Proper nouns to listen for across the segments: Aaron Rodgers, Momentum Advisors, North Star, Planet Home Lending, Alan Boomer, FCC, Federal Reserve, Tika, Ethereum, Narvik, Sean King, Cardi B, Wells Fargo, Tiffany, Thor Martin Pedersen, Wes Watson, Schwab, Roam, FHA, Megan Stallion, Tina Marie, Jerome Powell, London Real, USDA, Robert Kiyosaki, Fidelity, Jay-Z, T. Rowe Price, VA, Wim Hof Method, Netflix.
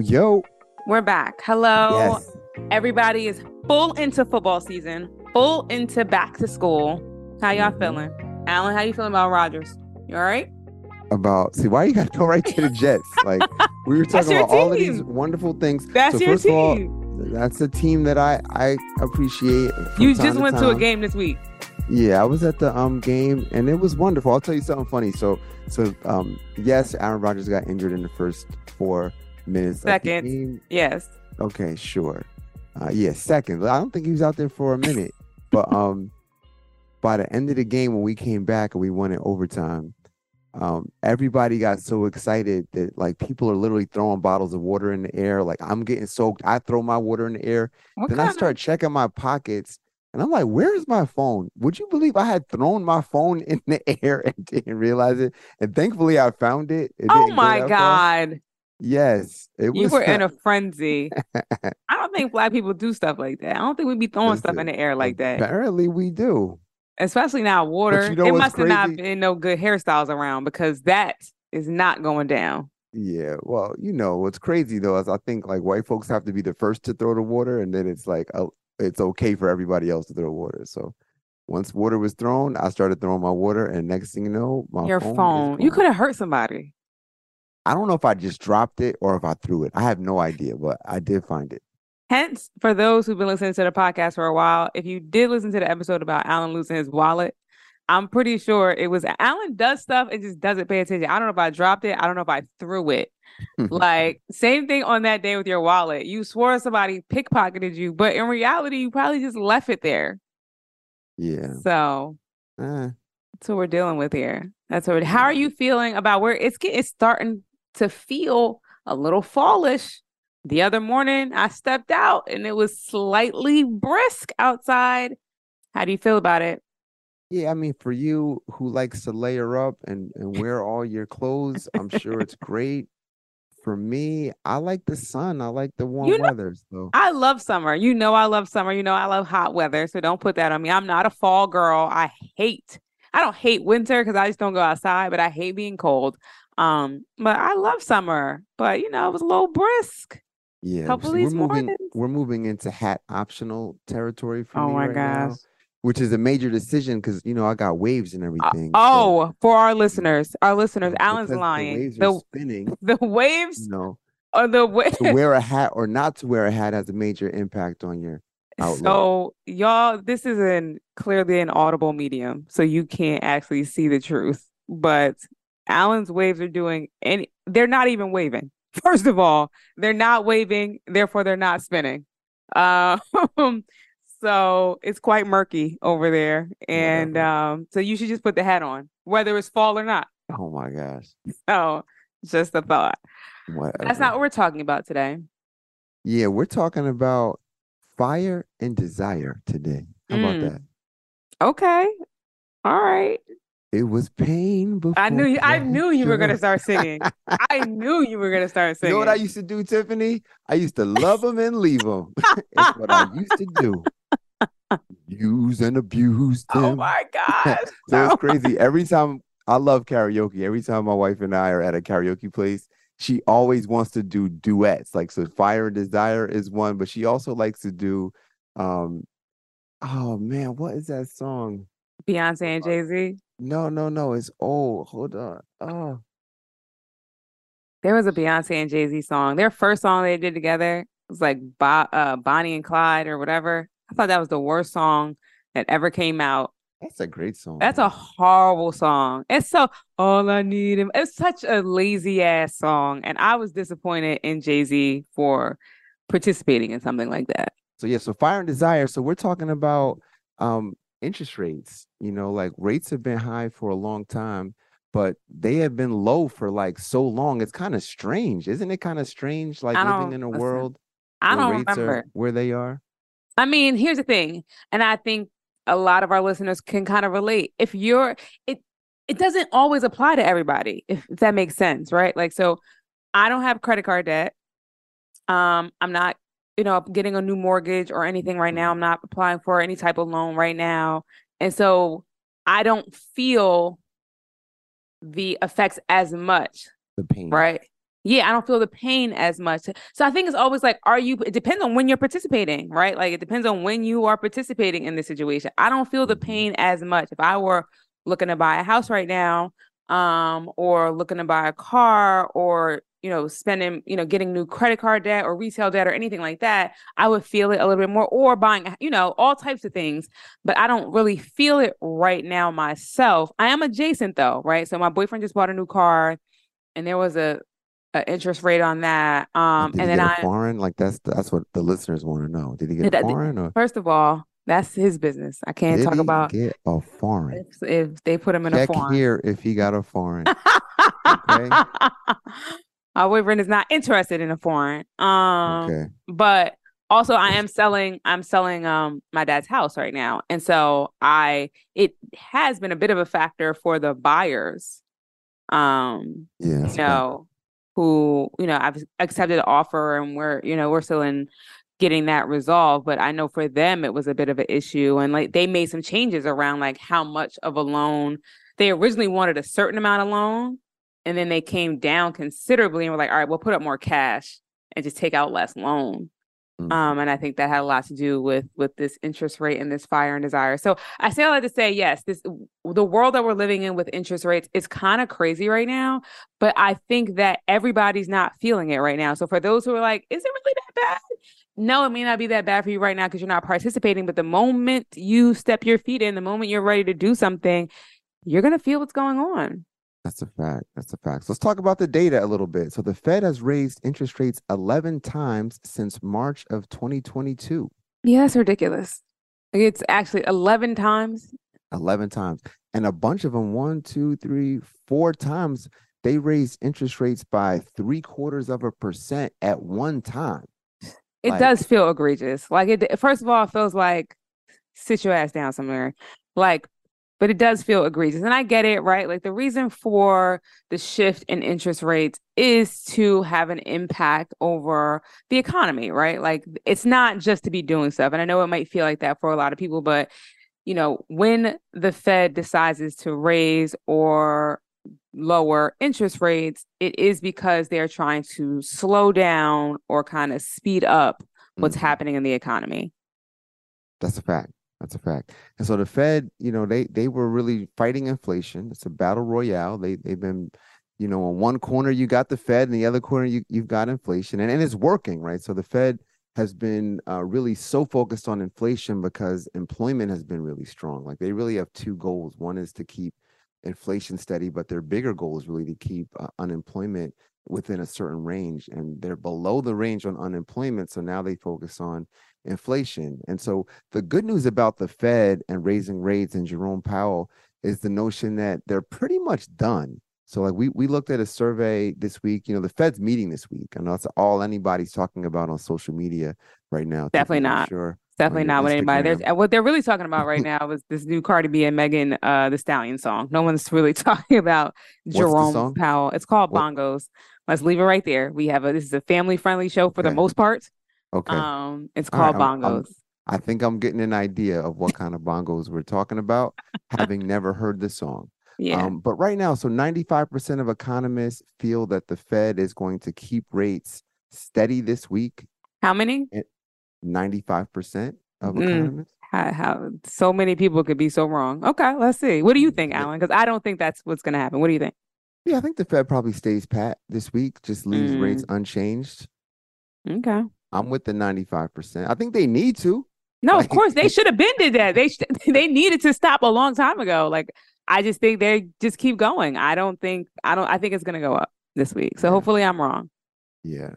Yo, we're back. Hello. Yes. Everybody is full into football season, full into back to school. How y'all feeling? Alan, how you feeling about Rodgers? You all right? See, why you gotta go right to the Jets? Like, we were talking about team. All of these wonderful things. That's so your first team. Of all, that's a team that I appreciate. You just went to a game this week. Yeah, I was at the game and it was wonderful. I'll tell you something funny. So yes, Aaron Rodgers got injured in the first 4 minutes. Seconds. Yes. Okay, sure. Seconds. I don't think he was out there for a minute. But by the end of the game, when we came back and we won in overtime, everybody got so excited that like people are literally throwing bottles of water in the air. Like, I'm getting soaked. I throw my water in the air. Then I start checking my pockets and I'm like, where is my phone? Would you believe I had thrown my phone in the air and didn't realize it? And thankfully I found it. Oh my God. Far. Yes, it was. You were in a frenzy. I don't think black people do stuff like that. I don't think we'd be throwing stuff in the air like that. Apparently we do. Especially now, water. You know, it must have not been no good hairstyles around, because that is not going down. Yeah, well, you know, what's crazy though is I think like white folks have to be the first to throw the water, and then it's like it's okay for everybody else to throw water. So once water was thrown, I started throwing my water, and next thing you know, your phone. You could have hurt somebody. I don't know if I just dropped it or if I threw it. I have no idea, but I did find it. Hence, for those who've been listening to the podcast for a while, if you did listen to the episode about Alan losing his wallet, I'm pretty sure it was Alan does stuff and just doesn't pay attention. I don't know if I dropped it. I don't know if I threw it. Like, same thing on that day with your wallet. You swore somebody pickpocketed you, but in reality, you probably just left it there. Yeah. So that's what we're dealing with here. That's what. How are you feeling about where it's starting to feel a little fallish? The other morning, I stepped out and it was slightly brisk outside. How do you feel about it? Yeah, I mean, for you who likes to layer up and wear all your clothes, I'm sure it's great. For me, I like the sun. I like the warm weather. So I love summer. You know, I love summer. You know, I love hot weather. So don't put that on me. I'm not a fall girl. I don't hate winter because I just don't go outside, but I hate being cold. But I love summer. But, you know, it was a little brisk. Yeah, so we're moving into hat optional territory for me right gosh. Now, which is a major decision because, you know, I got waves and everything. For our listeners, Alan's lying. The waves you know, or the waves. To wear a hat or not to wear a hat has a major impact on your outlook. So, y'all, this is clearly an audible medium, so you can't actually see the truth. But Alan's waves are they're not even waving. First of all, they're not waving, therefore they're not spinning. So it's quite murky over there. And so you should just put the hat on, whether it's fall or not. Oh, my gosh. So just a thought. Whatever. That's not what we're talking about today. Yeah, we're talking about fire and desire today. How about that? Okay. All right. It was pain before. I knew you were going to start singing. I knew you were going to start singing. You know what I used to do, Tiffany? I used to love them and leave them. That's what I used to do. Use and abuse them. Oh, my God. So it's crazy. Every time I love karaoke, every time my wife and I are at a karaoke place, she always wants to do duets. Like, so Fire and Desire is one, but she also likes to do, oh, man, what is that song? Beyonce and Jay-Z? No. It's old. Hold on. Oh. There was a Beyonce and Jay-Z song. Their first song they did together was like Bonnie and Clyde or whatever. I thought that was the worst song that ever came out. That's a great song. That's a horrible song. It's so all I need him. It's such a lazy ass song. And I was disappointed in Jay-Z for participating in something like that. So yeah, so Fire and Desire. So we're talking about interest rates. You know, like rates have been high for a long time, but they have been low for like so long. It's kind of strange. Isn't it kind of strange? Like living in a world I don't remember where they are. I mean, here's the thing. And I think a lot of our listeners can kind of relate. If you're, it doesn't always apply to everybody, if that makes sense. Right. Like, so I don't have credit card debt. I'm not, getting a new mortgage or anything right now. I'm not applying for any type of loan right now. And so I don't feel the effects as much. The pain. Right. Yeah, I don't feel the pain as much. So I think it's always like, it depends on when you're participating, right? Like it depends on when you are participating in this situation. I don't feel the pain as much. If I were looking to buy a house right now, or looking to buy a car, or, spending, getting new credit card debt or retail debt or anything like that, I would feel it a little bit more, or buying, all types of things, but I don't really feel it right now myself. I am adjacent though, right? So my boyfriend just bought a new car and there was an interest rate on that. Foreign? Like that's what the listeners want to know. Did he get foreign? Or? First of all, that's his business. I can't talk about get a foreign. If they put him in a foreign. Check here if he got a foreign. Okay. Our boyfriend is not interested in a foreign. Okay. But also I am selling. I'm selling my dad's house right now, and so it has been a bit of a factor for the buyers. Who, I've accepted an offer and we're still in getting that resolved. But I know for them, it was a bit of an issue. And like, they made some changes around like how much of a loan. They originally wanted a certain amount of loan, and then they came down considerably and were like, all right, we'll put up more cash and just take out less loan. Mm-hmm. And I think that had a lot to do with this interest rate and this fire and desire. So I say all that to say, yes, the world that we're living in with interest rates is kind of crazy right now, but I think that everybody's not feeling it right now. So for those who are like, is it really that bad? No, it may not be that bad for you right now because you're not participating. But the moment you step your feet in, the moment you're ready to do something, you're going to feel what's going on. That's a fact. So let's talk about the data a little bit. So the Fed has raised interest rates 11 times since March of 2022. Yeah, that's ridiculous. It's actually 11 times. 11 times. And a bunch of them, 4 times, they raised interest rates by 0.75% at one time. It does feel egregious. Like, first of all, it feels like sit your ass down somewhere. But it does feel egregious. And I get it, right? Like the reason for the shift in interest rates is to have an impact over the economy, right? Like it's not just to be doing stuff. And I know it might feel like that for a lot of people, but when the Fed decides to raise or lower interest rates, it is because they are trying to slow down or kind of speed up what's happening in the economy. That's a fact. And so the Fed, they were really fighting inflation. It's a battle royale. They've been, in one corner you got the Fed and the other corner you've got inflation, and it's working, right? So the Fed has been really so focused on inflation because employment has been really strong. Like they really have two goals. One is to keep inflation steady, but their bigger goal is really to keep unemployment within a certain range, and they're below the range on unemployment. So now they focus on inflation. And so the good news about the Fed and raising rates and Jerome Powell is the notion that they're pretty much done. So like we looked at a survey this week, the Fed's meeting this week. I know that's all anybody's talking about on social media right now. Definitely not. Sure. Definitely not with anybody. What they're really talking about right now is this new Cardi B and Megan the Stallion song. No one's really talking about Jerome Powell. It's called Bongos. Let's leave it right there. This is a family-friendly show for the most part. Okay. It's called Bongos. I think I'm getting an idea of what kind of bongos we're talking about, having never heard the song. Yeah. But right now, so 95% of economists feel that the Fed is going to keep rates steady this week. How many? 95% of economists. How so many people could be so wrong. Okay, let's see. What do you think, Alan? Because I don't think that's what's going to happen. What do you think? Yeah, I think the Fed probably stays pat this week, just leaves rates unchanged. Okay. I'm with the 95%. I think they need to. No, of course. They should have been did that. They needed to stop a long time ago. Like, I just think they just keep going. I think it's going to go up this week. So hopefully I'm wrong. Yeah.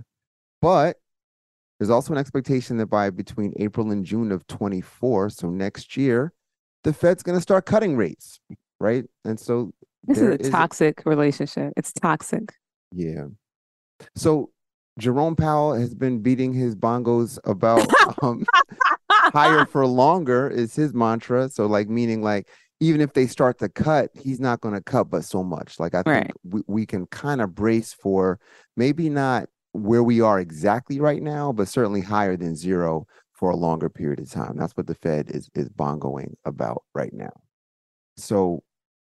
But there's also an expectation that by between April and June of 2024, so next year, the Fed's going to start cutting rates, right? And so This is a toxic relationship. It's toxic. Yeah. So Jerome Powell has been beating his bongos about higher for longer is his mantra. So like, meaning like, even if they start to cut, he's not going to cut but so much. Like, I think we can kind of brace for maybe not where we are exactly right now, but certainly higher than zero for a longer period of time. That's what the Fed is bongoing about right now. So,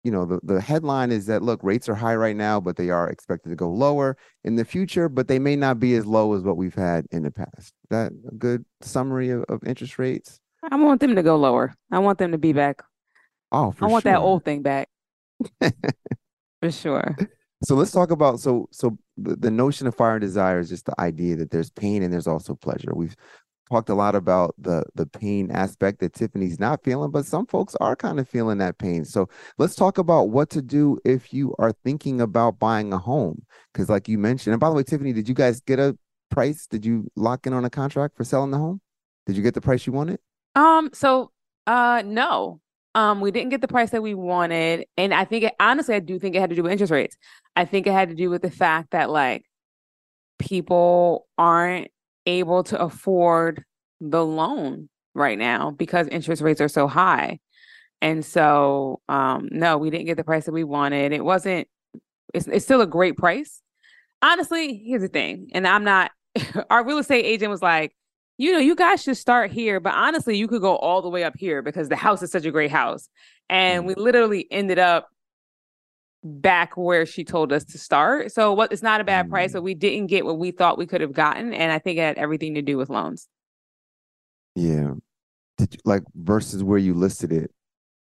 you know, the headline is that, look, rates are high right now, but they are expected to go lower in the future, but they may not be as low as what we've had in the past. That a good summary of interest rates? I want them to go lower. I want them to be back. Oh, for sure. I want that old thing back. For sure. So let's talk about, so the notion of fire and desire is just the idea that there's pain and there's also pleasure. We've talked a lot about the pain aspect that Tiffany's not feeling, but some folks are kind of feeling that pain. So let's talk about what to do if you are thinking about buying a home. Because like you mentioned, and by the way, Tiffany, did you guys get a price? Did you lock in on a contract for selling the home? Did you get the price you wanted? No. We didn't get the price that we wanted. And I think, honestly, I do think it had to do with interest rates. I think it had to do with the fact that, like, people aren't able to afford the loan right now because interest rates are so high. And so, no, we didn't get the price that we wanted. It wasn't, it's still a great price. Honestly, here's the thing. And I'm not, our real estate agent was like, you know, you guys should start here, but honestly, you could go all the way up here because the house is such a great house. And we literally ended up back where she told us to start. So what? It's not a bad price, but we didn't get what we thought we could have gotten. And I think it had everything to do with loans. Yeah. Did you, like, versus where you listed it,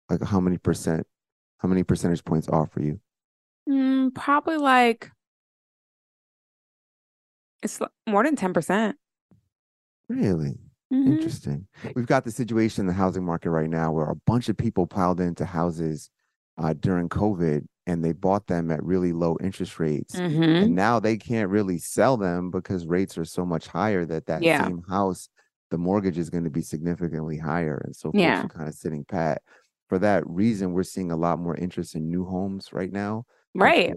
like how many percentage points off for you? Probably like, it's more than 10%. Really? Mm-hmm. Interesting. We've got the situation in the housing market right now where a bunch of people piled into houses during COVID and they bought them at really low interest rates. Mm-hmm. And now they can't really sell them because rates are so much higher that same house, the mortgage is going to be significantly higher. And so folks are kind of sitting pat. For that reason, we're seeing a lot more interest in new homes right now. Right.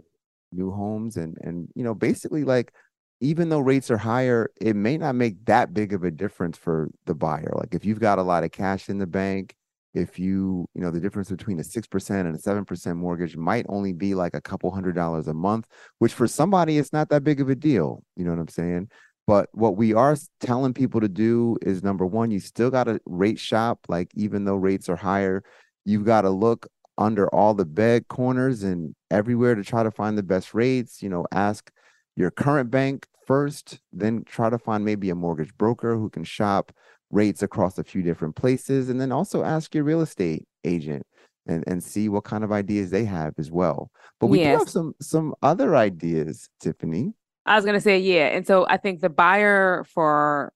New homes and you know, basically like, even though rates are higher, it may not make that big of a difference for the buyer. Like if you've got a lot of cash in the bank, if you know, the difference between a 6% and a 7% mortgage might only be like a couple $100s a month, which for somebody, it's not that big of a deal. You know what I'm saying? But what we are telling people to do is, number one, you still got to rate shop. Like even though rates are higher, you've got to look under all the bed corners and everywhere to try to find the best rates, you know, ask your current bank first, then try to find maybe a mortgage broker who can shop rates across a few different places, and then also ask your real estate agent and see what kind of ideas they have as well. But we do have some other ideas, Tiffany. I was going to say, yeah. And so I think the buyer for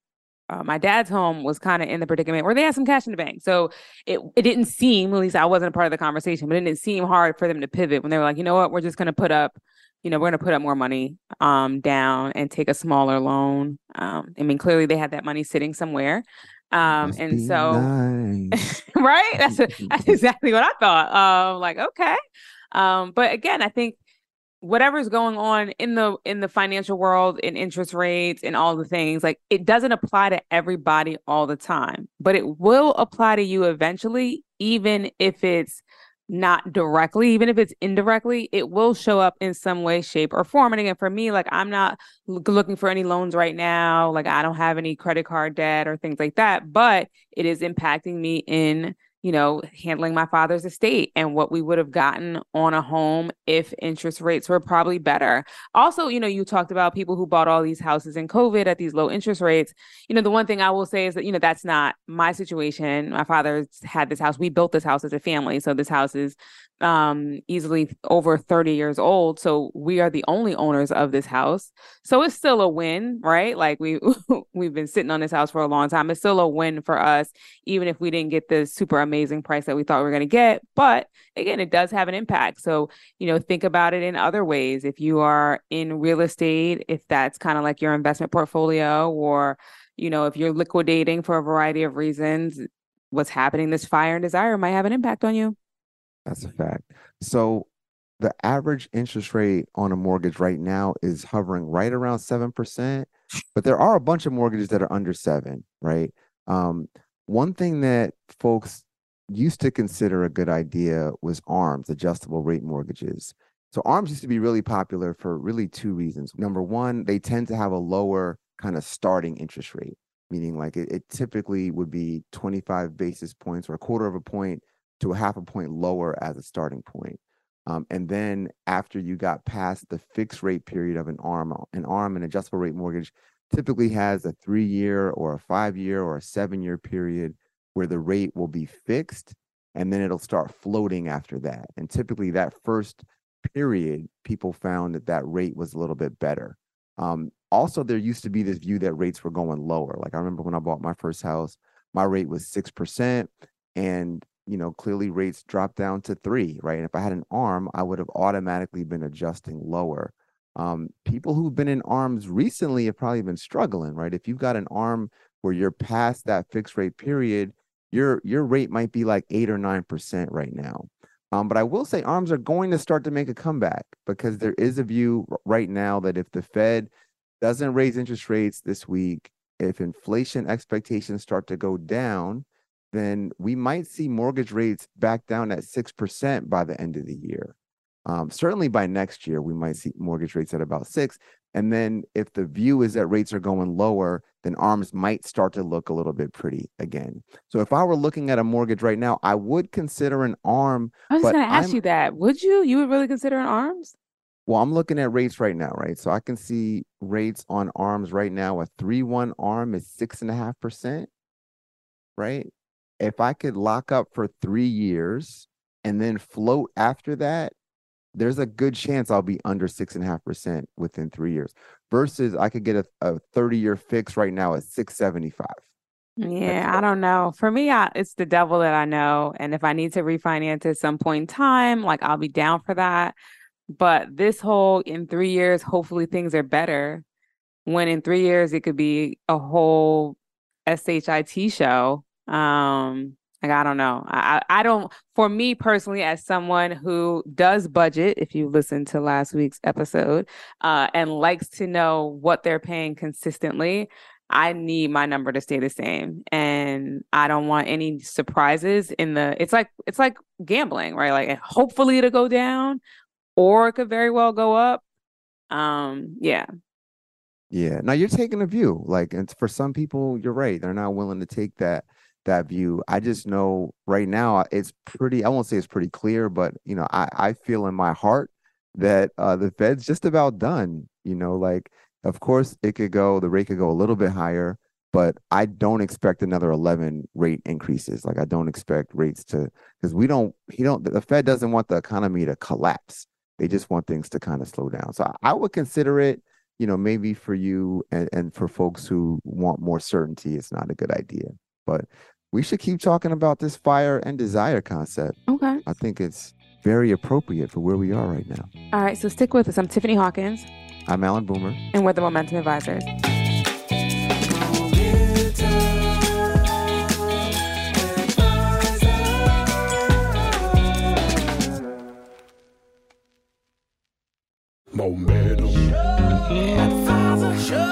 my dad's home was kind of in the predicament where they had some cash in the bank. So it didn't seem, at least I wasn't a part of the conversation, but it didn't seem hard for them to pivot when they were like, you know what, we're just going to put up, you know, we're going to put up more money down and take a smaller loan. I mean, clearly they had that money sitting somewhere. And so, nice. Right? That's exactly what I thought. Like, okay. But again, I think whatever's going on in the financial world and interest rates and all the things, like it doesn't apply to everybody all the time, but it will apply to you eventually, even if it's not directly, even if it's indirectly, it will show up in some way, shape, or form. And again, for me, like I'm not looking for any loans right now. Like I don't have any credit card debt or things like that, but it is impacting me in, you know, handling my father's estate and what we would have gotten on a home if interest rates were probably better. Also, you know, you talked about people who bought all these houses in COVID at these low interest rates. You know, the one thing I will say is that, you know, that's not my situation. My father's had this house. We built this house as a family. So this house is easily over 30 years old. So we are the only owners of this house. So it's still a win, right? Like we've been sitting on this house for a long time. It's still a win for us, even if we didn't get the super amazing price that we thought we were going to get. But again, it does have an impact. So, you know, think about it in other ways. If you are in real estate, if that's kind of like your investment portfolio, or, you know, if you're liquidating for a variety of reasons, what's happening, this fire and desire might have an impact on you. That's a fact. So the average interest rate on a mortgage right now is hovering right around 7%, but there are a bunch of mortgages that are under 7%, right? One thing that folks used to consider a good idea was ARMs, adjustable rate mortgages. So ARMs used to be really popular for really two reasons. Number one, they tend to have a lower kind of starting interest rate, meaning like it typically would be 25 basis points or a quarter of a point to a half a point lower as a starting point. And then after you got past the fixed rate period of an ARM, an adjustable rate mortgage, typically has a 3-year or a 5-year or a 7-year period where the rate will be fixed, and then it'll start floating after that. And typically that first period, people found that rate was a little bit better. Also, there used to be this view that rates were going lower. Like I remember when I bought my first house, my rate was 6%, and clearly rates dropped down to 3%, right? And if I had an ARM, I would have automatically been adjusting lower. People who've been in ARMs recently have probably been struggling, right? If you've got an ARM where you're past that fixed rate period, your rate might be like 8 or 9% right now. But I will say ARMs are going to start to make a comeback, because there is a view right now that if the Fed doesn't raise interest rates this week, if inflation expectations start to go down, then we might see mortgage rates back down at 6% by the end of the year. Certainly by next year, we might see mortgage rates at about 6%. And then if the view is that rates are going lower, then ARMs might start to look a little bit pretty again. So if I were looking at a mortgage right now, I would consider an ARM. I was just going to ask you that. Would you? You would really consider an ARMs? Well, I'm looking at rates right now, right? So I can see rates on ARMs right now. A 3-1 ARM is 6.5%, right? If I could lock up for 3 years and then float after that, there's a good chance I'll be under 6.5% within 3 years, versus I could get a 30-year fix right now at 6.75. Yeah, I don't know. For me, it's the devil that I know. And if I need to refinance at some point in time, like I'll be down for that. But this whole in 3 years, hopefully things are better, when in 3 years, it could be a whole SHIT show. I don't know. I don't, for me personally, as someone who does budget, if you listen to last week's episode, and likes to know what they're paying consistently, I need my number to stay the same. And I don't want any surprises it's like gambling, right? Like hopefully it'll go down, or it could very well go up. Yeah. Now you're taking a view, like, and for some people, you're right. They're not willing to take that view. I just know right now it's pretty, I won't say it's pretty clear, but I feel in my heart that the Fed's just about done. Like of course the rate could go a little bit higher, but I don't expect another 11 rate increases. Like I don't expect rates to, because the Fed doesn't want the economy to collapse. They just want things to kind of slow down. So I would consider it, maybe for you and for folks who want more certainty, it's not a good idea. But we should keep talking about this fire and desire concept. Okay. I think it's very appropriate for where we are right now. All right, so stick with us. I'm Tiffany Hawkins. I'm Alan Boomer. And we're the Momentum Advisors. Momentum Advisor Show.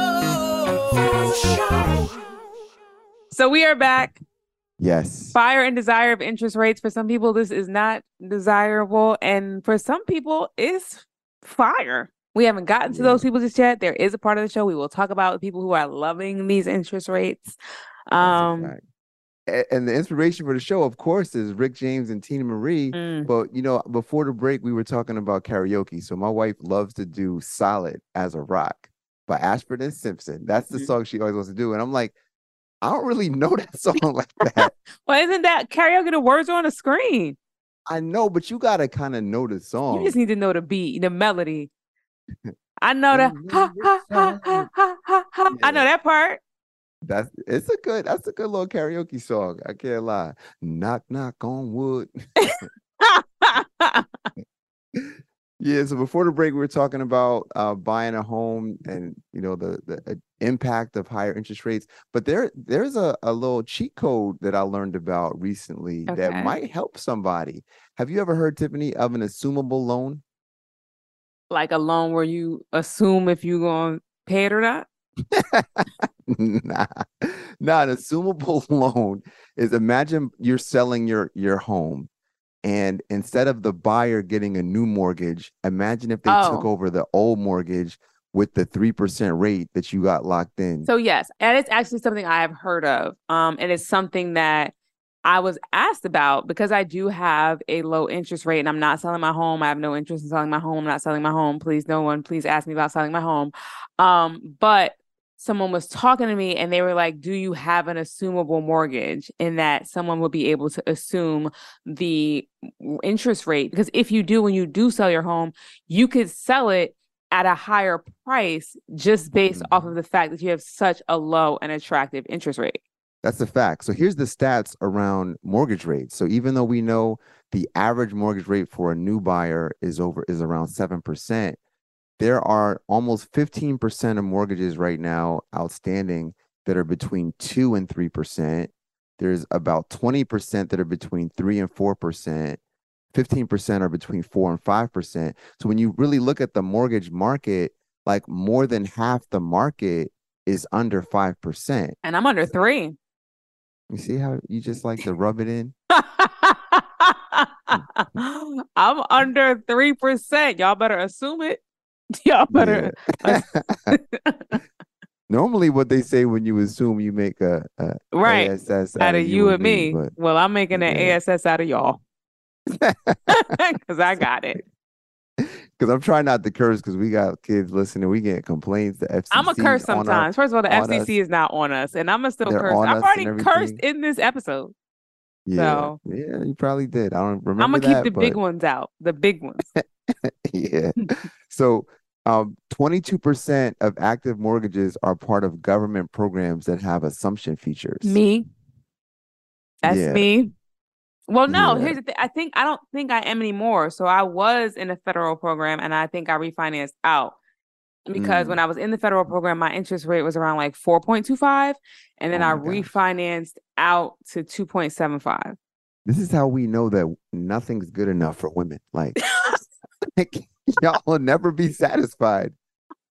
So we are back. Yes. Fire and desire of interest rates. For some people, this is not desirable. And for some people, it's fire. We haven't gotten to those people just yet. There is a part of the show we will talk about people who are loving these interest rates. And the inspiration for the show, of course, is Rick James and Tina Marie. But, before the break, we were talking about karaoke. So my wife loves to do Solid as a Rock by Ashford and Simpson. That's the song she always wants to do. And I'm like, I don't really know that song like that. Well, isn't that karaoke? The words are on the screen. I know, but you got to kind of know the song. You just need to know the beat, the melody. I know that. Ha, ha, ha, ha, ha, ha, ha. I know that part. That's a good little karaoke song. I can't lie. Knock, knock on wood. Yeah. So before the break, we were talking about buying a home and, the impact of higher interest rates. But there's a little cheat code that I learned about recently that might help somebody. Have you ever heard, Tiffany, of an assumable loan? like a loan where you assume if you're going to pay it or not? Nah, an assumable loan is, imagine you're selling your home, and instead of the buyer getting a new mortgage, imagine if they took over the old mortgage with the 3% rate that you got locked in. So yes, and it's actually something I have heard of. And it's something that I was asked about because I do have a low interest rate and I'm not selling my home. I have no interest in selling my home. I'm not selling my home. Please, no one, please ask me about selling my home. But someone was talking to me and they were like, do you have an assumable mortgage, in that someone would be able to assume the interest rate? Because if you do, when you do sell your home, you could sell it at a higher price just based off of the fact that you have such a low and attractive interest rate. That's a fact. So here's the stats around mortgage rates. So even though we know the average mortgage rate for a new buyer is around 7%, there are almost 15% of mortgages right now outstanding that are between 2 and 3%. There's about 20% that are between 3 and 4%. 15% are between 4 and 5%. So when you really look at the mortgage market, like more than half the market is under 5%. And I'm under 3. You see how you just like to rub it in? I'm under 3%. Y'all better assume it. Y'all better. Yeah. Normally, what they say when you assume, you make a right ASS out of you and me. But, well, I'm making an ASS out of y'all because I got it. Because I'm trying not to curse, because we got kids listening. We get complaints. The FCC. I'm a curse sometimes. First of all, the FCC is not on us, and I'm gonna still curse. I've already cursed in this episode. Yeah, so, yeah, you probably did. I don't remember. I'm gonna keep the big ones out. The big ones. Yeah. So 22% of active mortgages are part of government programs that have assumption features. Me. That's me. Well, no, here's the thing. I don't think I am anymore. So I was in a federal program, and I think I refinanced out because when I was in the federal program, my interest rate was around like 4.25, and then I refinanced out to 2.75. This is how we know that nothing's good enough for women. Like, like y'all will never be satisfied.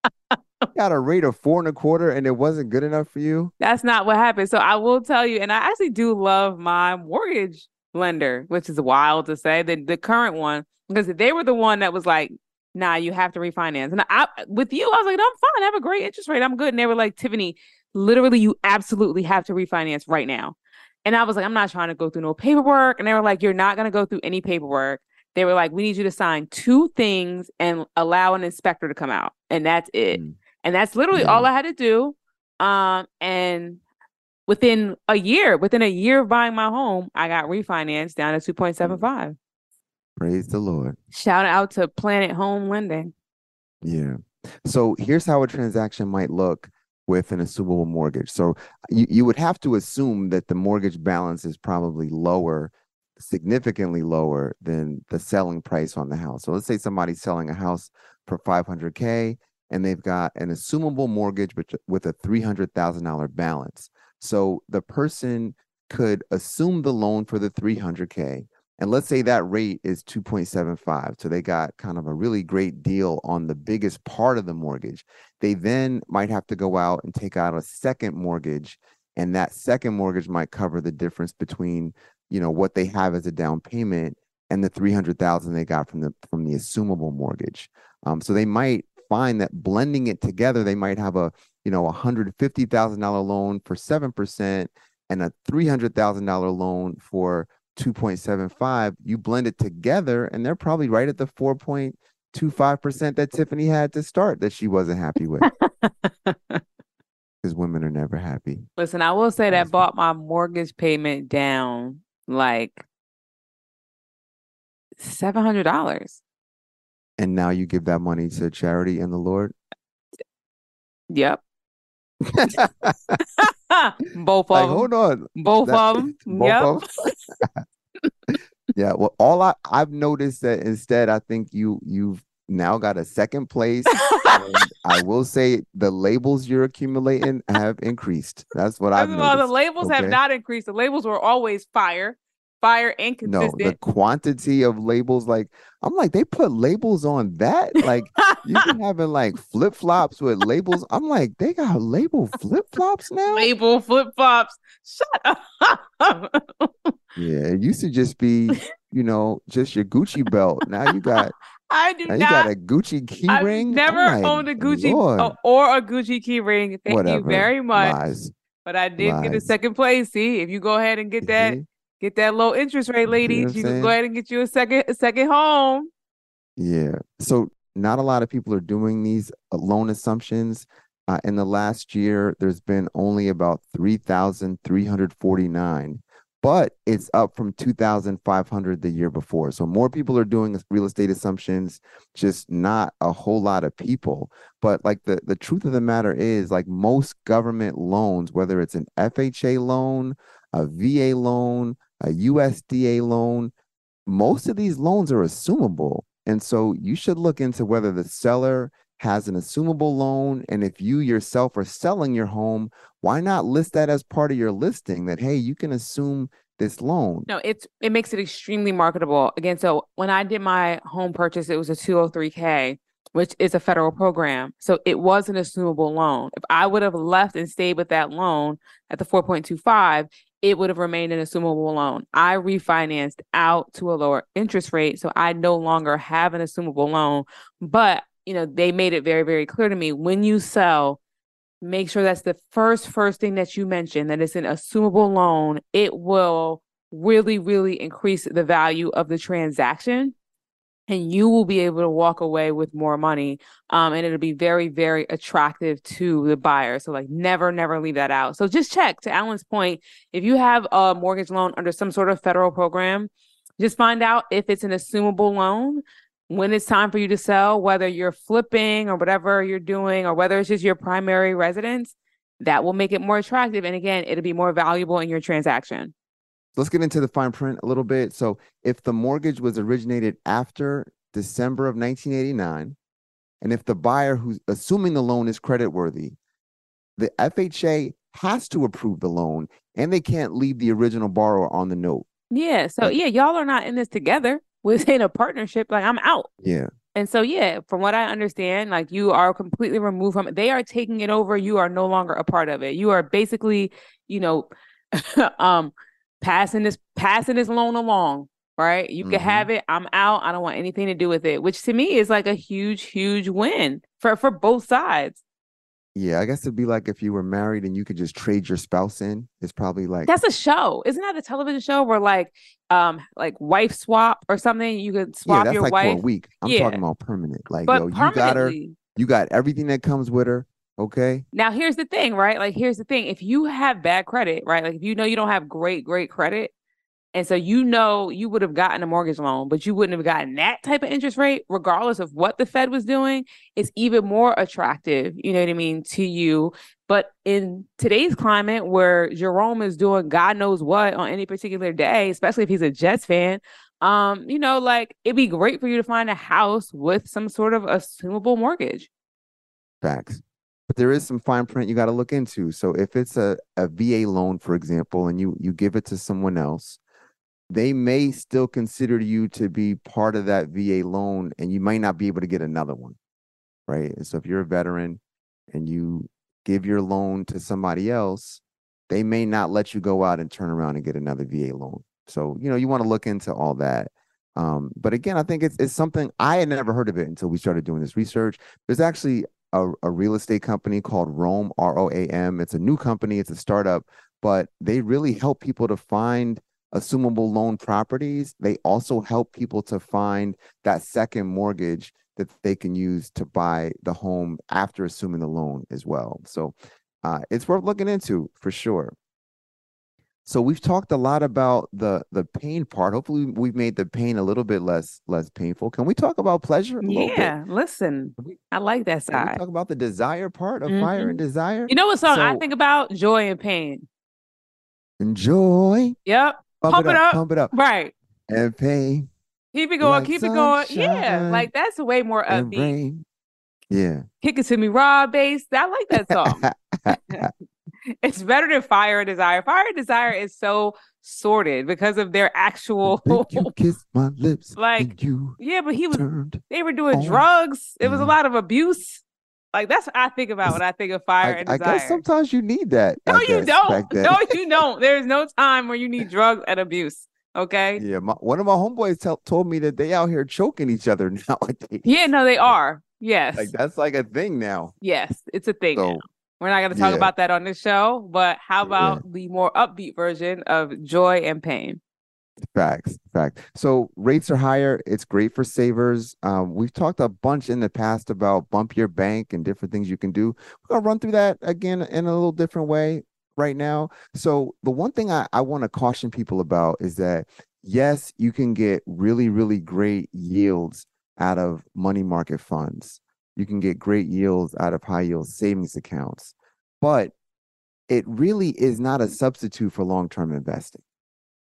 You got a rate of 4.25 and it wasn't good enough for you? That's not what happened. So I will tell you, and I actually do love my mortgage lender, which is wild to say, the current one, because they were the one that was like, nah, you have to refinance. And I was like, no, I'm fine. I have a great interest rate. I'm good. And they were like, Tiffany, literally, you absolutely have to refinance right now. And I was like, I'm not trying to go through no paperwork. And they were like, you're not going to go through any paperwork. They were like, we need you to sign 2 things and allow an inspector to come out. And that's it. And that's literally all I had to do. And within a year of buying my home, I got refinanced down to 2.75. Praise the Lord. Shout out to Planet Home Lending. Yeah. So here's how a transaction might look with an assumable mortgage. So you would have to assume that the mortgage balance is probably lower, significantly lower than the selling price on the house. So let's say somebody's selling a house for $500K and they've got an assumable mortgage with a $300,000 balance. So the person could assume the loan for the $300K. And let's say that rate is 2.75. So they got kind of a really great deal on the biggest part of the mortgage. They then might have to go out and take out a second mortgage. And that second mortgage might cover the difference between, you know, what they have as a down payment and the $300,000 they got from the assumable mortgage. So they might find that blending it together, they might have a $150,000 loan for 7% and a $300,000 loan for 2.75. You blend it together, and they're probably right at the 4.25% that Tiffany had to start that she wasn't happy with. Because women are never happy. Listen, I will say that brought my mortgage payment down like $700. And now you give that money to charity and the Lord? Yep. Both of them. Hold on. Both of them. Yep. Yeah. Well, all I've noticed that instead, I think you've now got a second place. And I will say the labels you're accumulating have increased. That's what I've noticed. The labels have not increased. The labels were always fire. fire and consistent. No, the quantity of labels, like, I'm like, they put labels on that? Like, you've been having like flip-flops with labels. I'm like, they got label flip-flops now? Label flip-flops. Shut up. Yeah, it used to just be, you know, just your Gucci belt. Now you got... you got a Gucci key ring? I've never owned a Gucci or a Gucci key ring. Thank you very much. Lies. But I did get a second place. See, if you go ahead and get that low interest rate, ladies, you can go ahead and get you a second home. Yeah. So not a lot of people are doing these loan assumptions. In the last year, there's been only about 3,349. But it's up from 2,500 the year before. So more people are doing real estate assumptions, just not a whole lot of people. But like the truth of the matter is, like, most government loans, whether it's an FHA loan, a VA loan, a USDA loan, most of these loans are assumable. And so you should look into whether the seller has an assumable loan. And if you yourself are selling your home, why not list that as part of your listing that, hey, you can assume this loan? No, it makes it extremely marketable. Again, so when I did my home purchase, it was a 203K, which is a federal program. So it was an assumable loan. If I would have left and stayed with that loan at the 4.25, it would have remained an assumable loan. I refinanced out to a lower interest rate, so I no longer have an assumable loan. But you know, they made it very, very clear to me, when you sell, make sure that's the first thing that you mention, that it's an assumable loan. It will really, really increase the value of the transaction, and you will be able to walk away with more money. And it'll be very, very attractive to the buyer. So like, never leave that out. So just check, to Alan's point, if you have a mortgage loan under some sort of federal program, just find out if it's an assumable loan. When it's time for you to sell, whether you're flipping or whatever you're doing, or whether it's just your primary residence, that will make it more attractive. And again, it'll be more valuable in your transaction. Let's get into the fine print a little bit. So if the mortgage was originated after December of 1989, and if the buyer who's assuming the loan is creditworthy, the FHA has to approve the loan, and they can't leave the original borrower on the note. Yeah. So yeah, y'all are not in this together. Within a partnership, like, I'm out. Yeah. And so, yeah, from what I understand, like, you are completely removed from it. They are taking it over. You are no longer a part of it. You are basically, you know, passing this loan along, right? You can have it. I'm out. I don't want anything to do with it, which to me is like a huge, huge win for both sides. Yeah, I guess it'd be like if you were married and you could just trade your spouse in. It's probably like... That's a show. Isn't that a television show where like wife swap or something? You could swap your wife. Yeah, that's like for a week. I'm talking about permanent. Like, but yo, you got her. You got everything that comes with her. Okay. Now, here's the thing, right? Like, here's the thing. If you have bad credit, right? Like, if you know you don't have great credit, and so you know you would have gotten a mortgage loan, but you wouldn't have gotten that type of interest rate, regardless of what the Fed was doing, it's even more attractive, you know what I mean, to you. But in today's climate where Jerome is doing God knows what on any particular day, especially if he's a Jets fan, you know, like, it'd be great for you to find a house with some sort of assumable mortgage. Facts. But there is some fine print you got to look into. So if it's a VA loan, for example, and you give it to someone else, they may still consider you to be part of that VA loan, and you might not be able to get another one, right? And so if you're a veteran and you give your loan to somebody else, they may not let you go out and turn around and get another VA loan. So, you know, you want to look into all that. But again, I think it's something I had never heard of it until we started doing this research. There's actually a real estate company called Roam, R-O-A-M. It's a new company. It's a startup, but they really help people to find assumable loan properties. They also help people to find that second mortgage that they can use to buy the home after assuming the loan as well. So it's worth looking into for sure. So we've talked a lot about the pain part. Hopefully we've made the pain a little bit less painful. Can we talk about pleasure? Yeah, listen, I like that side. Can we talk about the desire part of fire and desire? You know what song I think about? Joy and Pain. Enjoy. Yep. Pump it up. Right. And pain. Keep it going. Yeah. Like, that's way more upbeat. Rain. Yeah. Kick it to me raw bass. I like that song. It's better than Fire and Desire. Fire and Desire is so sorted because of their actual. Did you kiss my lips? Like, you yeah, but he was. They were doing drugs. It was a lot of abuse. Like, that's what I think about when I think of fire and desire. I guess sometimes you need that. No, you don't. No, you don't. There's no time where you need drugs and abuse. Okay. Yeah, one of my homeboys told me that they out here choking each other nowadays. Yeah, no, they are. Yes. Like, that's like a thing now. Yes, it's a thing now. We're not going to talk about that on this show, but how about the more upbeat version of joy and pain? Facts. So rates are higher. It's great for savers. We've talked a bunch in the past about bump your bank and different things you can do. We're going to run through that again in a little different way right now. So the one thing I want to caution people about is that, yes, you can get really, really great yields out of money market funds. You can get great yields out of high yield savings accounts, but it really is not a substitute for long-term investing.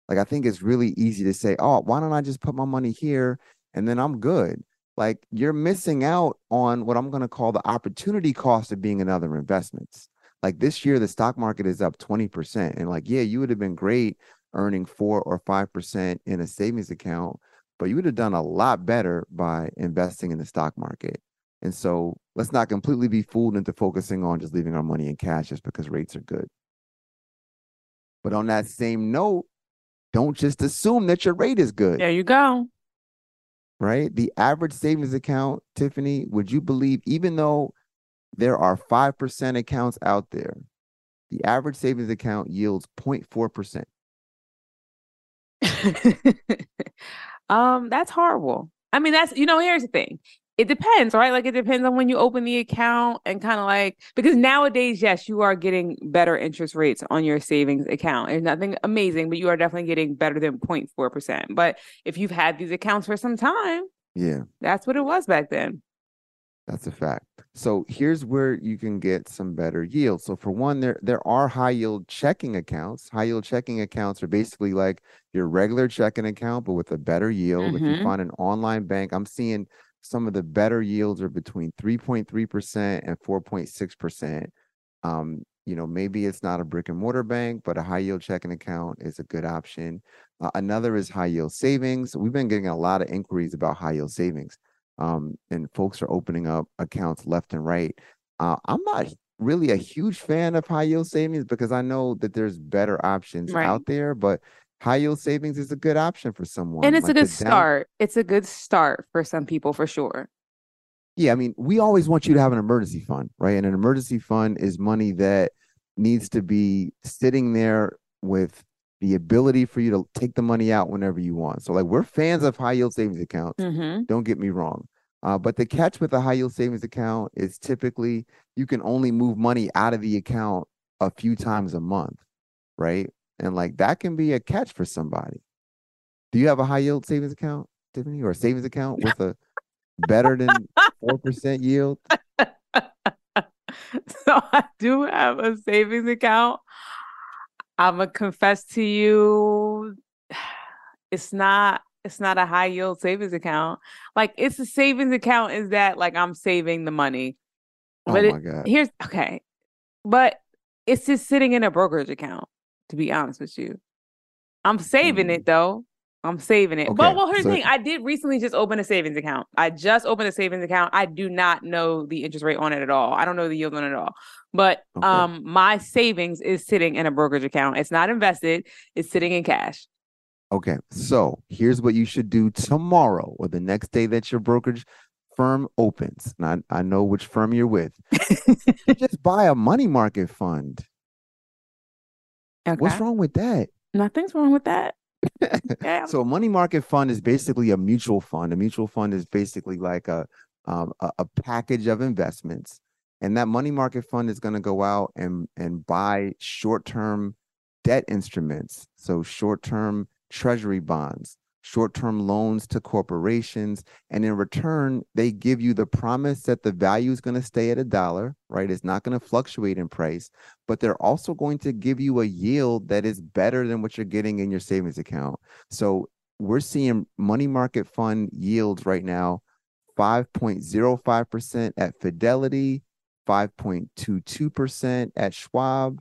Like, I think it's really easy to say, oh, why don't I just put my money here and then I'm good? Like, you're missing out on what I'm going to call the opportunity cost of being in other investments. Like, this year, the stock market is up 20%. And like, yeah, you would have been great earning 4 or 5% in a savings account, but you would have done a lot better by investing in the stock market. And so let's not completely be fooled into focusing on just leaving our money in cash just because rates are good. But on that same note, don't just assume that your rate is good. There you go. Right? The average savings account, Tiffany, would you believe, even though there are 5% accounts out there, the average savings account yields 0.4%. That's horrible. I mean, that's, here's the thing. It depends, right? Like, it depends on when you open the account and kind of like, because nowadays, yes, you are getting better interest rates on your savings account. It's nothing amazing, but you are definitely getting better than 0.4%. But if you've had these accounts for some time, yeah, that's what it was back then. That's a fact. So here's where you can get some better yield. So for one, there are high yield checking accounts. High yield checking accounts are basically like your regular checking account, but with a better yield. Mm-hmm. If you find an online bank, I'm seeing some of the better yields are between 3.3% and 4.6%. Maybe it's not a brick and mortar bank, but a high yield checking account is a good option. Another is high yield savings. We've been getting a lot of inquiries about high yield savings, and folks are opening up accounts left and right. I'm not really a huge fan of high yield savings because I know that there's better options out there, but high yield savings is a good option for someone. And it's like a good start. It's a good start for some people, for sure. Yeah, I mean, we always want you to have an emergency fund, right? And an emergency fund is money that needs to be sitting there with the ability for you to take the money out whenever you want. So, like, we're fans of high yield savings accounts. Mm-hmm. Don't get me wrong. But the catch with a high yield savings account is typically you can only move money out of the account a few times a month, right? And like, that can be a catch for somebody. Do you have a high yield savings account, Tiffany, or a savings account with a better than 4% yield? So I do have a savings account. I'm going to confess to you, it's not a high yield savings account. Like, it's a savings account is that like I'm saving the money. But oh my God. But it's just sitting in a brokerage account. To be honest with you, I'm saving it though. I'm saving it. Okay. But well, here's the thing. I did recently just open a savings account. I do not know the interest rate on it at all. I don't know the yield on it at all. But my savings is sitting in a brokerage account. It's not invested. It's sitting in cash. Okay. So here's what you should do tomorrow or the next day that your brokerage firm opens. And I know which firm you're with. You just buy a money market fund. Okay. What's wrong with that? Nothing's wrong with that. Yeah. So a money market fund is basically a mutual fund. A mutual fund is basically like a package of investments. And that money market fund is going to go out and buy short-term debt instruments. So short-term treasury bonds, short-term loans to corporations. And in return, they give you the promise that the value is going to stay at $1, right? It's not going to fluctuate in price, but they're also going to give you a yield that is better than what you're getting in your savings account. So we're seeing money market fund yields right now, 5.05% at Fidelity, 5.22% at Schwab,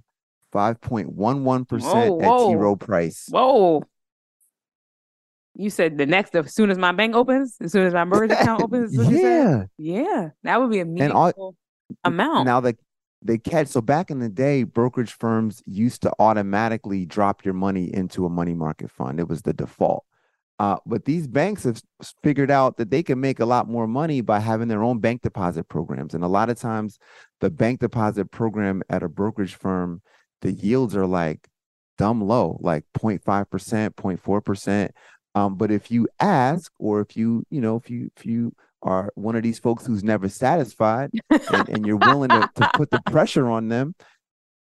5.11% at T. Rowe Price. Whoa. You said the next, as soon as my bank opens, as soon as my merge account opens. Yeah. That would be a meaningful amount. Now they catch. So back in the day, brokerage firms used to automatically drop your money into a money market fund. It was the default. But these banks have figured out that they can make a lot more money by having their own bank deposit programs. And a lot of times the bank deposit program at a brokerage firm, the yields are like dumb low, like 0.5%, 0.4%. But if you ask, or if you are one of these folks who's never satisfied and you're willing to put the pressure on them,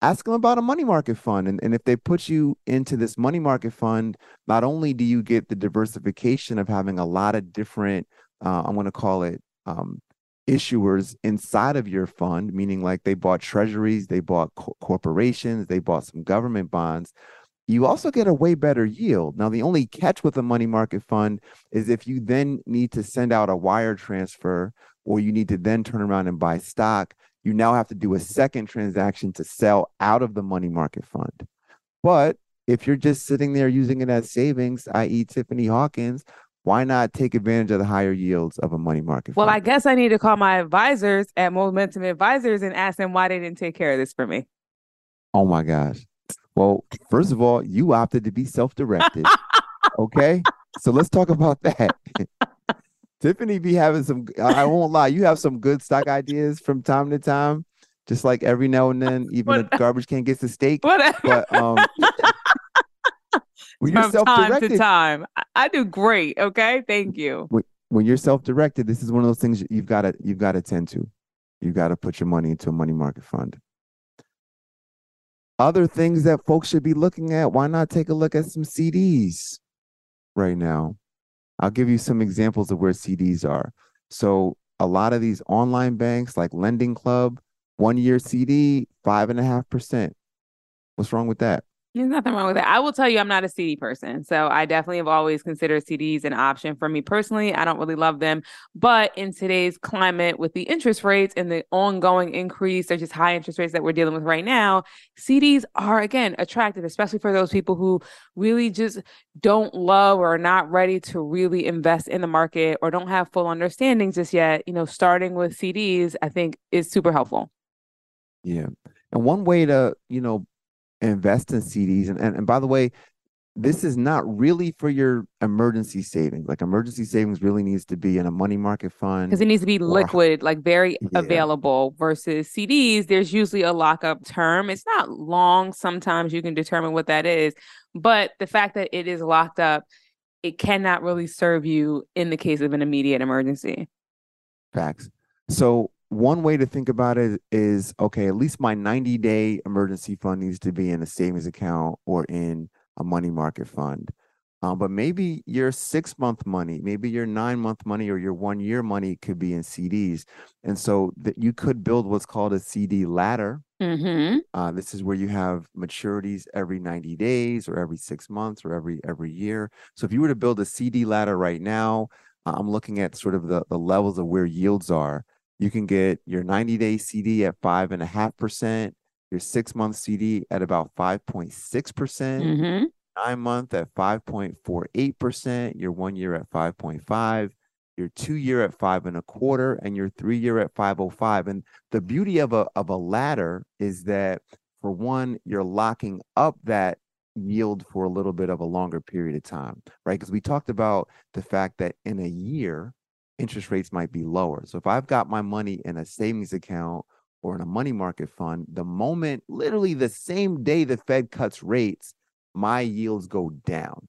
ask them about a money market fund. And if they put you into this money market fund, not only do you get the diversification of having a lot of different, I'm going to call it issuers inside of your fund, meaning like they bought treasuries, they bought corporations, they bought some government bonds. You also get a way better yield. Now, the only catch with a money market fund is if you then need to send out a wire transfer, or you need to then turn around and buy stock, you now have to do a second transaction to sell out of the money market fund. But if you're just sitting there using it as savings, i.e. Tiffany Hawkins, why not take advantage of the higher yields of a money market fund? Well, I guess I need to call my advisors at Momentum Advisors and ask them why they didn't take care of this for me. Oh, my gosh. Well, first of all, you opted to be self-directed, okay? So let's talk about that. Tiffany be having some, I won't lie, you have some good stock ideas from time to time, just like every now and then, even a garbage can gets a steak. Whatever. But when you're self-directed, time to time, I do great, okay? Thank you. When you're self-directed, this is one of those things you've got to tend to. You've got to put your money into a money market fund. Other things that folks should be looking at, why not take a look at some CDs right now? I'll give you some examples of where CDs are. So a lot of these online banks like Lending Club, 1 year CD, 5.5%. What's wrong with that? There's nothing wrong with that. I will tell you I'm not a CD person. So I definitely have always considered CDs an option for me personally. I don't really love them. But in today's climate with the interest rates and the ongoing increase, or just high interest rates that we're dealing with right now, CDs are, again, attractive, especially for those people who really just don't love or are not ready to really invest in the market or don't have full understanding just yet. You know, starting with CDs, I think, is super helpful. Yeah. And one way to, invest in CDs. And by the way, this is not really for your emergency savings. Like emergency savings really needs to be in a money market fund. Because it needs to be liquid, like very available, versus CDs. There's usually a lockup term. It's not long. Sometimes you can determine what that is. But the fact that it is locked up, it cannot really serve you in the case of an immediate emergency. Facts. So one way to think about it is, okay, at least my 90-day emergency fund needs to be in a savings account or in a money market fund. But maybe your 6-month money, maybe your 9-month money, or your 1-year money could be in CDs. And so that you could build what's called a CD ladder. Mm-hmm. This is where you have maturities every 90 days or every 6 months or every year. So if you were to build a CD ladder right now, I'm looking at sort of the levels of where yields are. You can get your 90-day CD at 5.5%, your 6-month CD at about 5.6%, 9-month at 5.48%, your 1-year at 5.5%, your 2-year at 5.25%, and your 3-year at 5.05%. And the beauty of a ladder is that, for one, you're locking up that yield for a little bit of a longer period of time, right? Because we talked about the fact that in a year, interest rates might be lower. So if I've got my money in a savings account or in a money market fund, the moment, literally the same day the Fed cuts rates, my yields go down.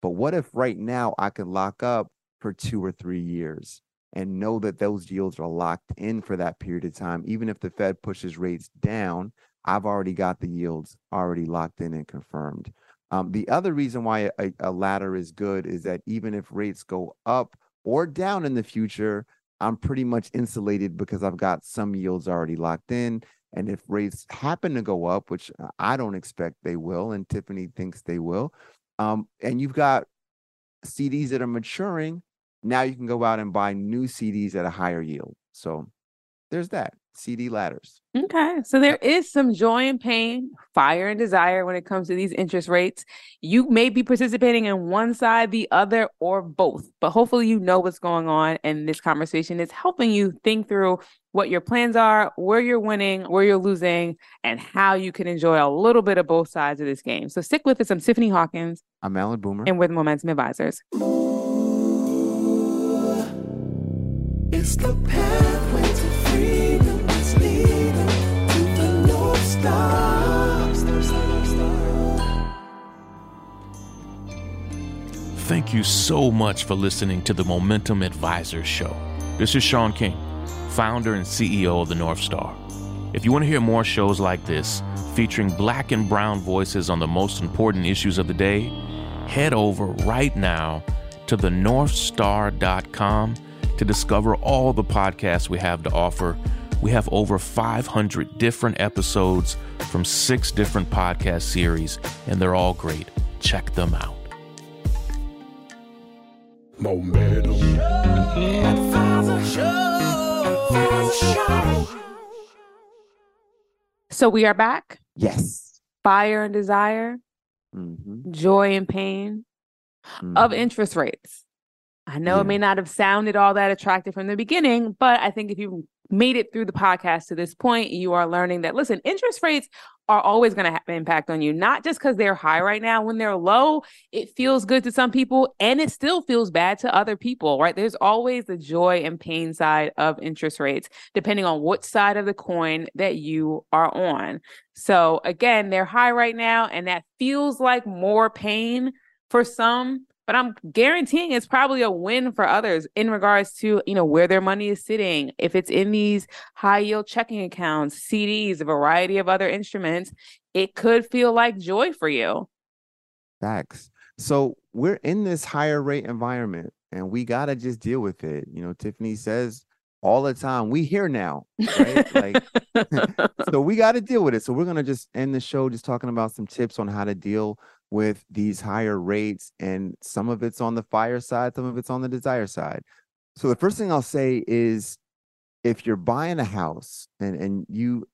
But what if right now I could lock up for 2 or 3 years and know that those yields are locked in for that period of time? Even if the Fed pushes rates down, I've already got the yields already locked in and confirmed. The other reason why a ladder is good is that even if rates go up or down in the future, I'm pretty much insulated because I've got some yields already locked in. And if rates happen to go up, which I don't expect they will, and Tiffany thinks they will, and you've got CDs that are maturing, now you can go out and buy new CDs at a higher yield. So there's that. CD ladders. Okay. So there is some joy and pain, fire and desire when it comes to these interest rates. You may be participating in one side, the other, or both, but hopefully you know what's going on. And this conversation is helping you think through what your plans are, where you're winning, where you're losing, and how you can enjoy a little bit of both sides of this game. So stick with us. I'm Tiffany Hawkins. I'm Alan Boomer. And we're the Momentum Advisors. Ooh, it's the pathway to freedom that's leading to the North Star. North Star, North Star. Thank you so much for listening to the Momentum Advisors Show. This is Sean King, founder and CEO of the North Star. If you want to hear more shows like this, featuring black and brown voices on the most important issues of the day, head over right now to thenorthstar.com to discover all the podcasts we have to offer. We have over 500 different episodes from 6 different podcast series, and they're all great. Check them out. Momentum Advisor Show. So we are back. Yes. Fire and desire, joy and pain of interest rates. I know it may not have sounded all that attractive from the beginning, but I think if you made it through the podcast to this point, you are learning that, listen, interest rates are always going to have an impact on you, not just because they're high right now. When they're low, it feels good to some people and it still feels bad to other people, right? There's always the joy and pain side of interest rates, depending on what side of the coin that you are on. So again, they're high right now, and that feels like more pain for some, but I'm guaranteeing it's probably a win for others in regards to, you know, where their money is sitting. If it's in these high yield checking accounts, CDs, a variety of other instruments, it could feel like joy for you. Facts. So we're in this higher rate environment and we got to just deal with it. You know, Tiffany says all the time, we here now, right? So we got to deal with it. So we're going to just end the show just talking about some tips on how to deal with these higher rates, and some of it's on the fire side, some of it's on the desire side. So the first thing I'll say is, if you're buying a house, and you,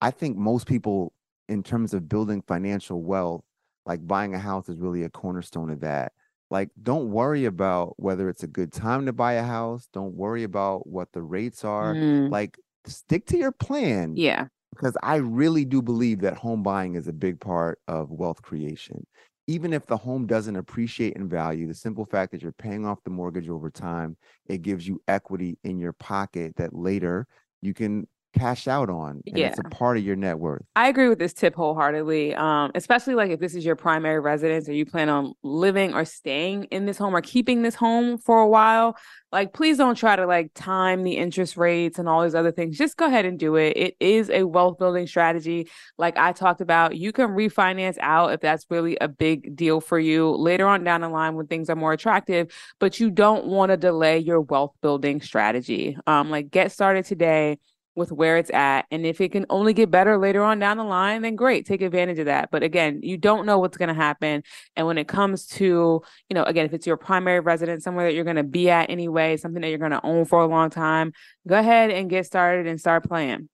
I think most people in terms of building financial wealth, like buying a house is really a cornerstone of that. Like, don't worry about whether it's a good time to buy a house. Don't worry about what the rates are. Like, stick to your plan. Yeah. Because I really do believe that home buying is a big part of wealth creation. Even if the home doesn't appreciate in value, the simple fact that you're paying off the mortgage over time, it gives you equity in your pocket that later you can cash out on. And it's a part of your net worth. I agree with this tip wholeheartedly, especially like if this is your primary residence or you plan on living or staying in this home or keeping this home for a while. Like, please don't try to like time the interest rates and all these other things. Just go ahead and do it. It is a wealth building strategy. Like I talked about, you can refinance out if that's really a big deal for you later on down the line when things are more attractive, but you don't want to delay your wealth building strategy. Like, get started today with where it's at. And if it can only get better later on down the line, then great, take advantage of that. But again, you don't know what's going to happen. And when it comes to, you know, again, if it's your primary residence, somewhere that you're going to be at anyway, something that you're going to own for a long time, go ahead and get started and start playing.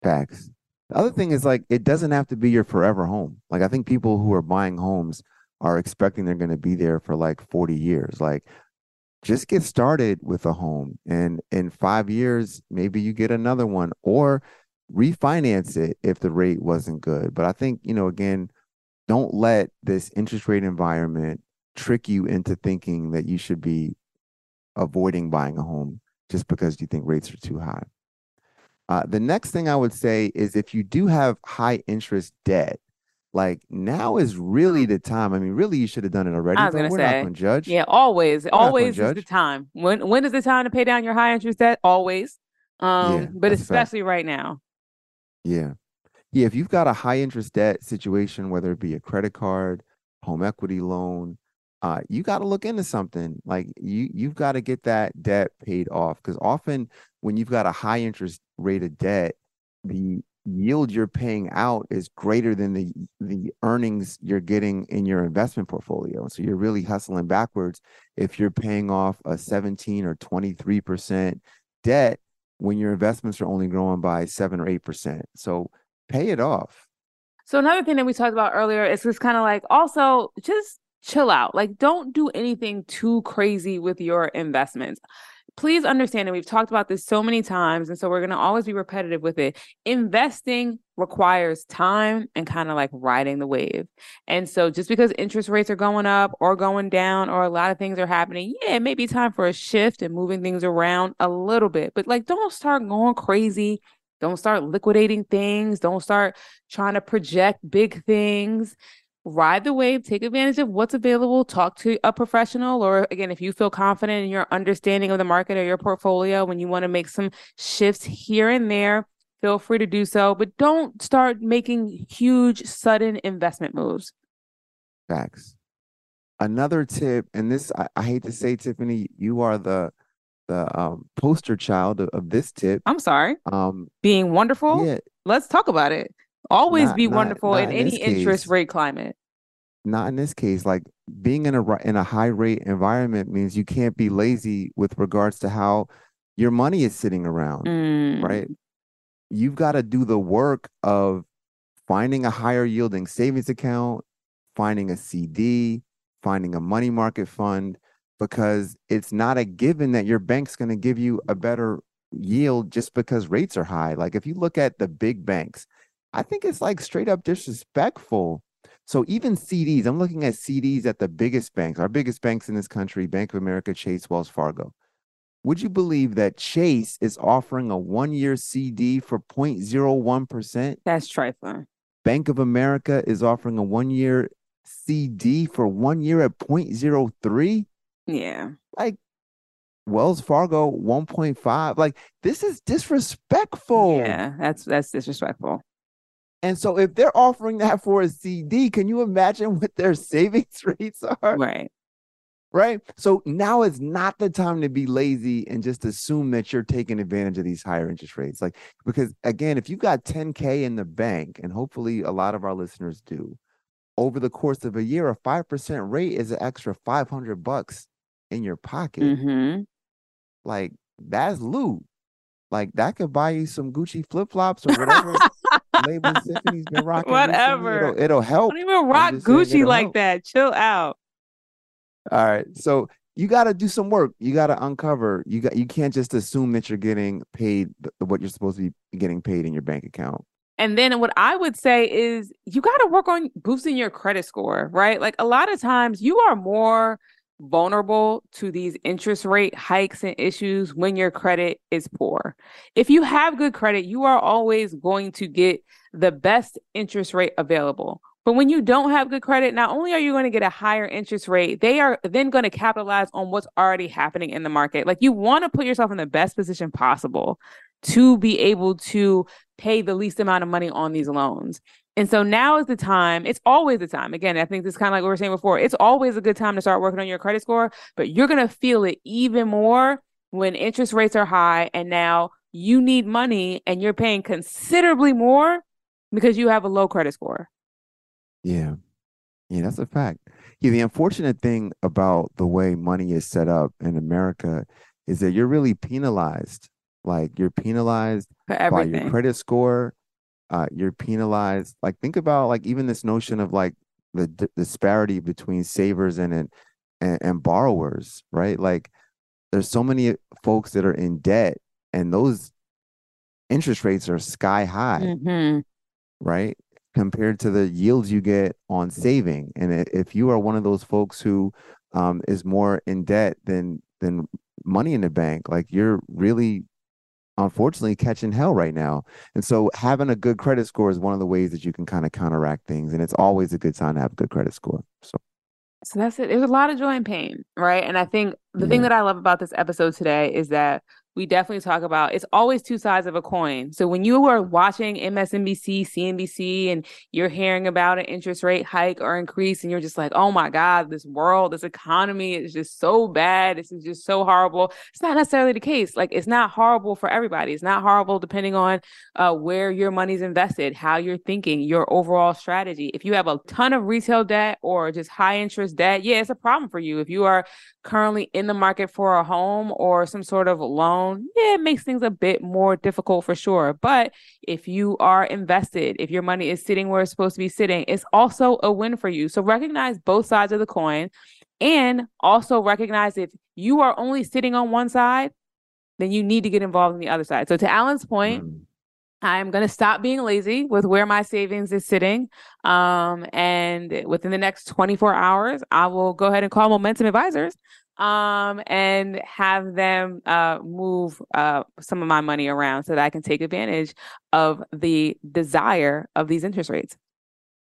Facts. The other thing is, like, it doesn't have to be your forever home. Like, I think people who are buying homes are expecting they're going to be there for like 40 years. Like, just get started with a home, and in 5 years, maybe you get another one or refinance it if the rate wasn't good. But I think, you know, again, don't let this interest rate environment trick you into thinking that you should be avoiding buying a home just because you think rates are too high. The next thing I would say is, if you do have high interest debt, like, now is really the time. I mean, really, you should have done it already. I was going to say, we're not going to judge. Yeah, always. Always is the time. When is the time to pay down your high interest debt? Always. But especially right now. Yeah. Yeah, if you've got a high interest debt situation, whether it be a credit card, home equity loan, you got to look into something. Like, you've got to get that debt paid off. Because often when you've got a high interest rate of debt, the yield you're paying out is greater than the earnings you're getting in your investment portfolio. So you're really hustling backwards if you're paying off a 17 or 23% debt when your investments are only growing by 7 or 8%. So pay it off. So another thing that we talked about earlier is just kind of like, also just chill out. Like, don't do anything too crazy with your investments. Please understand, and we've talked about this so many times, and so we're going to always be repetitive with it. Investing requires time and kind of like riding the wave. And so just because interest rates are going up or going down or a lot of things are happening, yeah, it may be time for a shift and moving things around a little bit. But like, don't start going crazy. Don't start liquidating things. Don't start trying to project big things. Ride the wave, take advantage of what's available, talk to a professional, or again, if you feel confident in your understanding of the market or your portfolio, when you want to make some shifts here and there, feel free to do so, but don't start making huge, sudden investment moves. Facts. Another tip, and this, I hate to say, Tiffany, you are the poster child of this tip. I'm sorry. Being wonderful. Yeah. Let's talk about it. Always be wonderful in any interest rate climate. Not in this case. Like, being in a high rate environment means you can't be lazy with regards to how your money is sitting around, right? You've got to do the work of finding a higher yielding savings account, finding a CD, finding a money market fund, because it's not a given that your bank's going to give you a better yield just because rates are high. Like, if you look at the big banks, I think it's like straight up disrespectful. So even CDs, I'm looking at CDs at the biggest banks, our biggest banks in this country, Bank of America, Chase, Wells Fargo. Would you believe that Chase is offering a 1-year CD for 0.01%? That's trifling. Bank of America is offering a 1-year CD for 1 year at 0.03. Yeah. Like, Wells Fargo, 1.5. Like, this is disrespectful. Yeah, that's disrespectful. And so if they're offering that for a CD, can you imagine what their savings rates are? Right. Right. So now is not the time to be lazy and just assume that you're taking advantage of these higher interest rates. Like, because again, if you've got $10K in the bank, and hopefully a lot of our listeners do, over the course of a year, a 5% rate is an extra $500 in your pocket. Mm-hmm. Like, that's loot. Like, that could buy you some Gucci flip-flops or whatever. Label Tiffany's been rocking. Whatever. It'll help. Don't even rock Gucci like help. That. Chill out. All right. So you got to do some work. You got to uncover. You can't just assume that you're getting paid what you're supposed to be getting paid in your bank account. And then what I would say is you got to work on boosting your credit score, right? Like, a lot of times you are more vulnerable to these interest rate hikes and issues when your credit is poor. If you have good credit, you are always going to get the best interest rate available. But when you don't have good credit, not only are you going to get a higher interest rate, they are then going to capitalize on what's already happening in the market. Like, you want to put yourself in the best position possible to be able to pay the least amount of money on these loans. And so now is the time. It's always the time. Again, I think this is kind of like what we were saying before. It's always a good time to start working on your credit score, but you're going to feel it even more when interest rates are high and now you need money and you're paying considerably more because you have a low credit score. Yeah. Yeah, that's a fact. Yeah, the unfortunate thing about the way money is set up in America is that you're really penalized. Like, you're penalized by your credit score. You're penalized. Like, think about like even this notion of like the disparity between savers and borrowers, right? Like, there's so many folks that are in debt and those interest rates are sky high, mm-hmm. right? Compared to the yields you get on saving. And if you are one of those folks who is more in debt than money in the bank, like, you're really unfortunately catching hell right now. And so having a good credit score is one of the ways that you can kind of counteract things. And it's always a good time to have a good credit score. So that's it. There's a lot of joy and pain, right? And I think the thing that I love about this episode today is that we definitely talk about it's always two sides of a coin. So when you are watching MSNBC, CNBC, and you're hearing about an interest rate hike or increase, and you're just like, oh my God, this world, this economy is just so bad. This is just so horrible. It's not necessarily the case. Like, it's not horrible for everybody. It's not horrible depending on where your money's invested, how you're thinking, your overall strategy. If you have a ton of retail debt or just high interest debt, yeah, it's a problem for you. If you are currently in the market for a home or some sort of loan loan, yeah, it makes things a bit more difficult for sure. But if you are invested, if your money is sitting where it's supposed to be sitting, it's also a win for you. So recognize both sides of the coin, and also recognize if you are only sitting on one side, then you need to get involved in the other side. So to Alan's point, I'm going to stop being lazy with where my savings is sitting. And within the next 24 hours, I will go ahead and call Momentum Advisors and have them move some of my money around so that I can take advantage of the desire of these interest rates.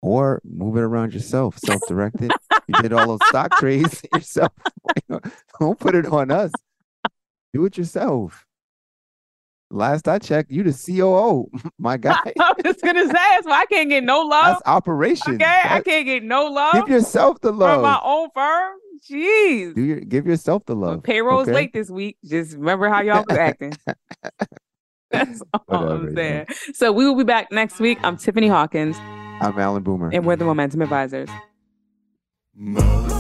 Or move it around yourself, self-directed. You did all those stock trades yourself. Don't put it on us. Do it yourself. Last I checked, you the COO, my guy. I was just gonna say, that's why I can't get no love. That's operations. Okay, I can't get no love. Give yourself the love. From my own firm, jeez. Give yourself the love. Well, payroll's late this week. Just remember how y'all was acting. That's all I'm saying. So we will be back next week. I'm Tiffany Hawkins. I'm Alan Boomer, and we're the Momentum Advisors. Moment.